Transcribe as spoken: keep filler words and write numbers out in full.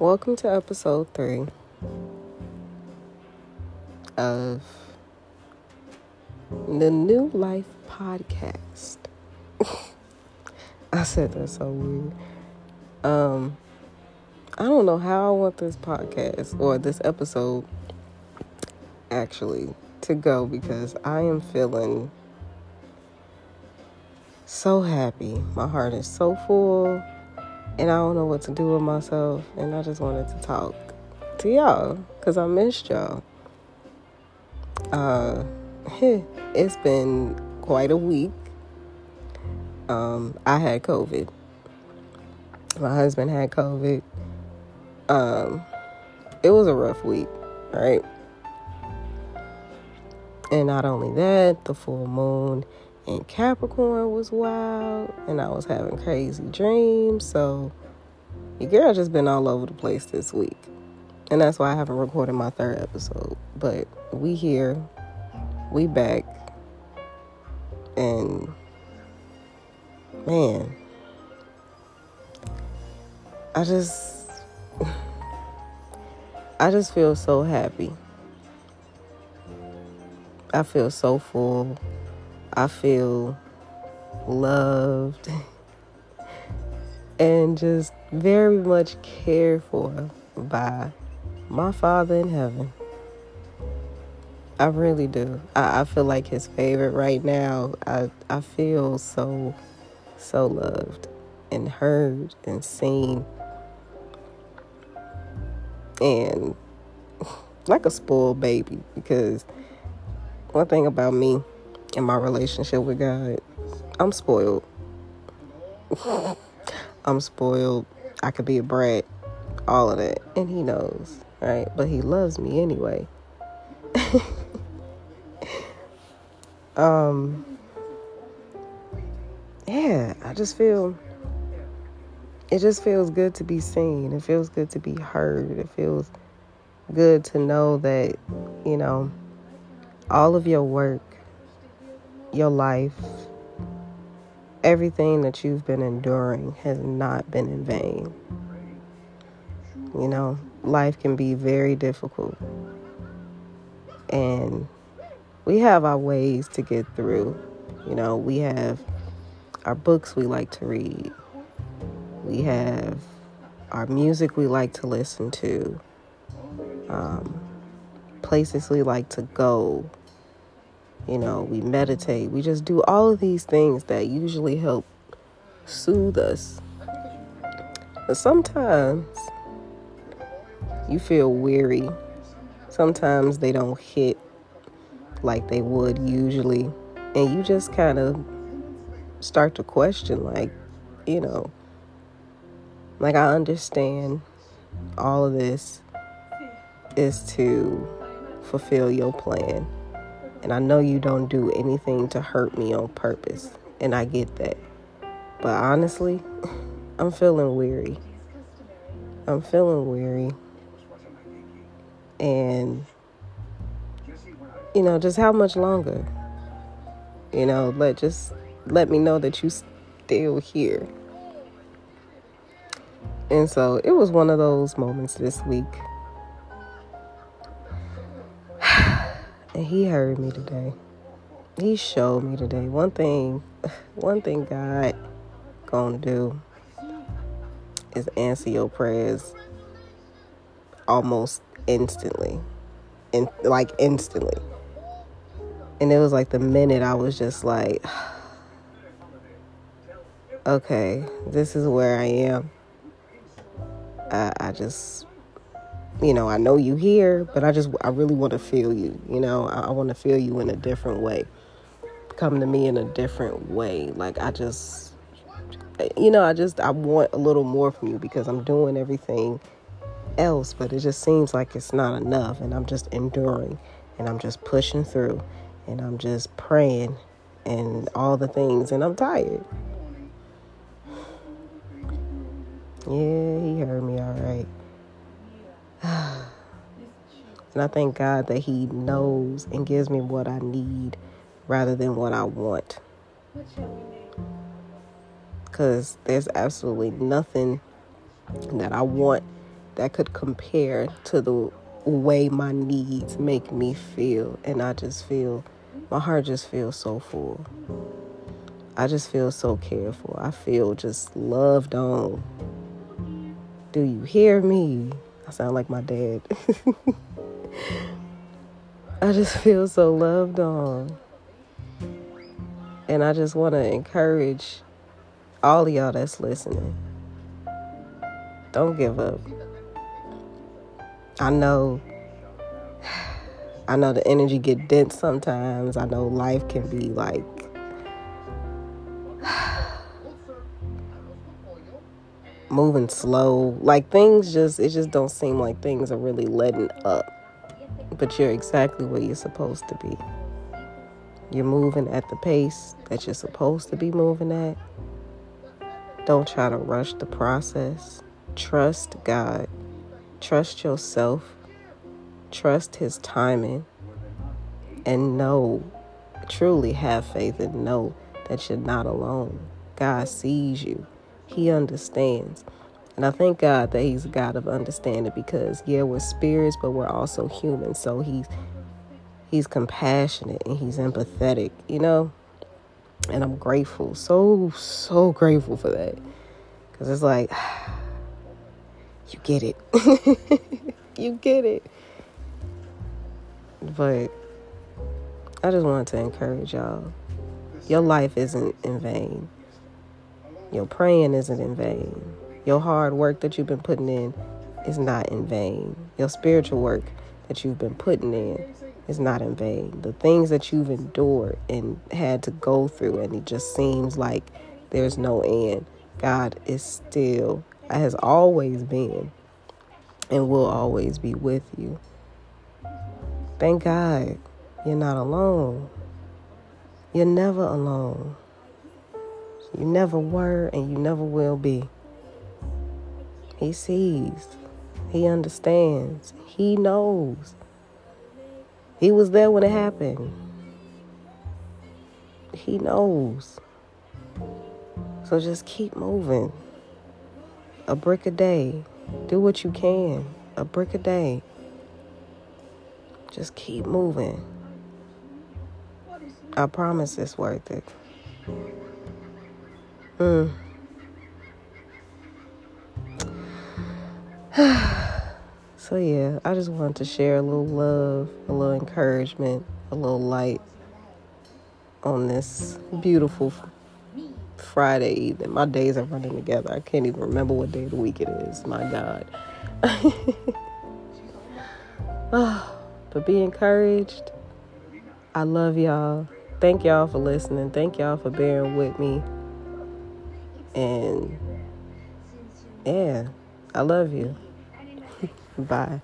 Welcome to episode three of the New Life Podcast. I said that so weird. Um, I don't know how I want this podcast or this episode actually to go because I am feeling so happy. My heart is so full. And I don't know what to do with myself. And I just wanted to talk to y'all. Because I missed y'all. Uh, it's been quite a week. Um, I had COVID. My husband had COVID. Um, it was a rough week. Right? And not only that, the full moon and Capricorn was wild, and I was having crazy dreams, so your girl just been all over the place this week, and that's why I haven't recorded my third episode, but we here, we back, and man, I just, I just feel so happy, I feel so full, I feel loved and just very much cared for by my Father in heaven. I really do. I, I feel like his favorite right now. I, I feel so, so loved and heard and seen. And like a spoiled baby, because one thing about me, in my relationship with God, I'm spoiled. I'm spoiled. I could be a brat, all of that, and he knows, right? But he loves me anyway. um, yeah, I just feel. It just feels good to be seen. It feels good to be heard. It feels good to know that, you know, all of your work, your life, everything that you've been enduring has not been in vain. You know, life can be very difficult. And we have our ways to get through. You know, we have our books we like to read. We have our music we like to listen to. Um, places we like to go. You know, we meditate. We just do all of these things that usually help soothe us. But sometimes you feel weary. Sometimes they don't hit like they would usually. And you just kind of start to question, like, you know, like I understand all of this is to fulfill your plan. And I know you don't do anything to hurt me on purpose. And I get that. But honestly, I'm feeling weary. I'm feeling weary. And, you know, just how much longer? You know, let just let me know that you're still here. And so it was one of those moments this week. And he heard me today. He showed me today. One thing, one thing God gonna do is answer your prayers almost instantly. And in, like instantly. And it was like the minute I was just like, okay, this is where I am. I, I just... You know, I know you here, but I just, I really want to feel you, you know, I, I want to feel you in a different way. Come to me in a different way. Like, I just, you know, I just, I want a little more from you because I'm doing everything else, but it just seems like it's not enough. And I'm just enduring and I'm just pushing through and I'm just praying and all the things. And I'm tired. Yeah, he heard me all right. And I thank God that he knows and gives me what I need rather than what I want. Because there's absolutely nothing that I want that could compare to the way my needs make me feel. And I just feel, my heart just feels so full. I just feel so cared for. I feel just loved on. Do you hear me? I sound like my dad. I just feel so loved on. And I just want to encourage all of y'all that's listening. Don't give up. I know, I know the energy get dense sometimes. I know life can be like, moving slow. Like things just, it just don't seem like things are really letting up. But you're exactly where you're supposed to be. You're moving at the pace that you're supposed to be moving at. Don't try to rush the process. Trust God. Trust yourself. Trust His timing. And know, truly have faith and know that you're not alone. God sees you. He understands. And I thank God that He's a God of understanding, because, yeah, we're spirits, but we're also human. So he's, he's compassionate and He's empathetic, you know? And I'm grateful, so, so grateful for that. Because it's like, you get it. You get it. But I just wanted to encourage y'all. Your life isn't in vain. Your praying isn't in vain. Your hard work that you've been putting in is not in vain. Your spiritual work that you've been putting in is not in vain. The things that you've endured and had to go through, and it just seems like there's no end. God is still, has always been, and will always be with you. Thank God you're not alone. You're never alone. You never were and you never will be. He sees. He understands. He knows. He was there when it happened. He knows. So just keep moving. A brick a day. Do what you can. A brick a day. Just keep moving. I promise it's worth it. Mm. So yeah, I just wanted to share a little love, a little encouragement, a little light on this beautiful Friday evening. My days are running together. I can't even remember what day of the week it is. My God. Oh, but be encouraged. I love y'all. Thank y'all for listening. Thank y'all for bearing with me. And yeah, I love you. Bye.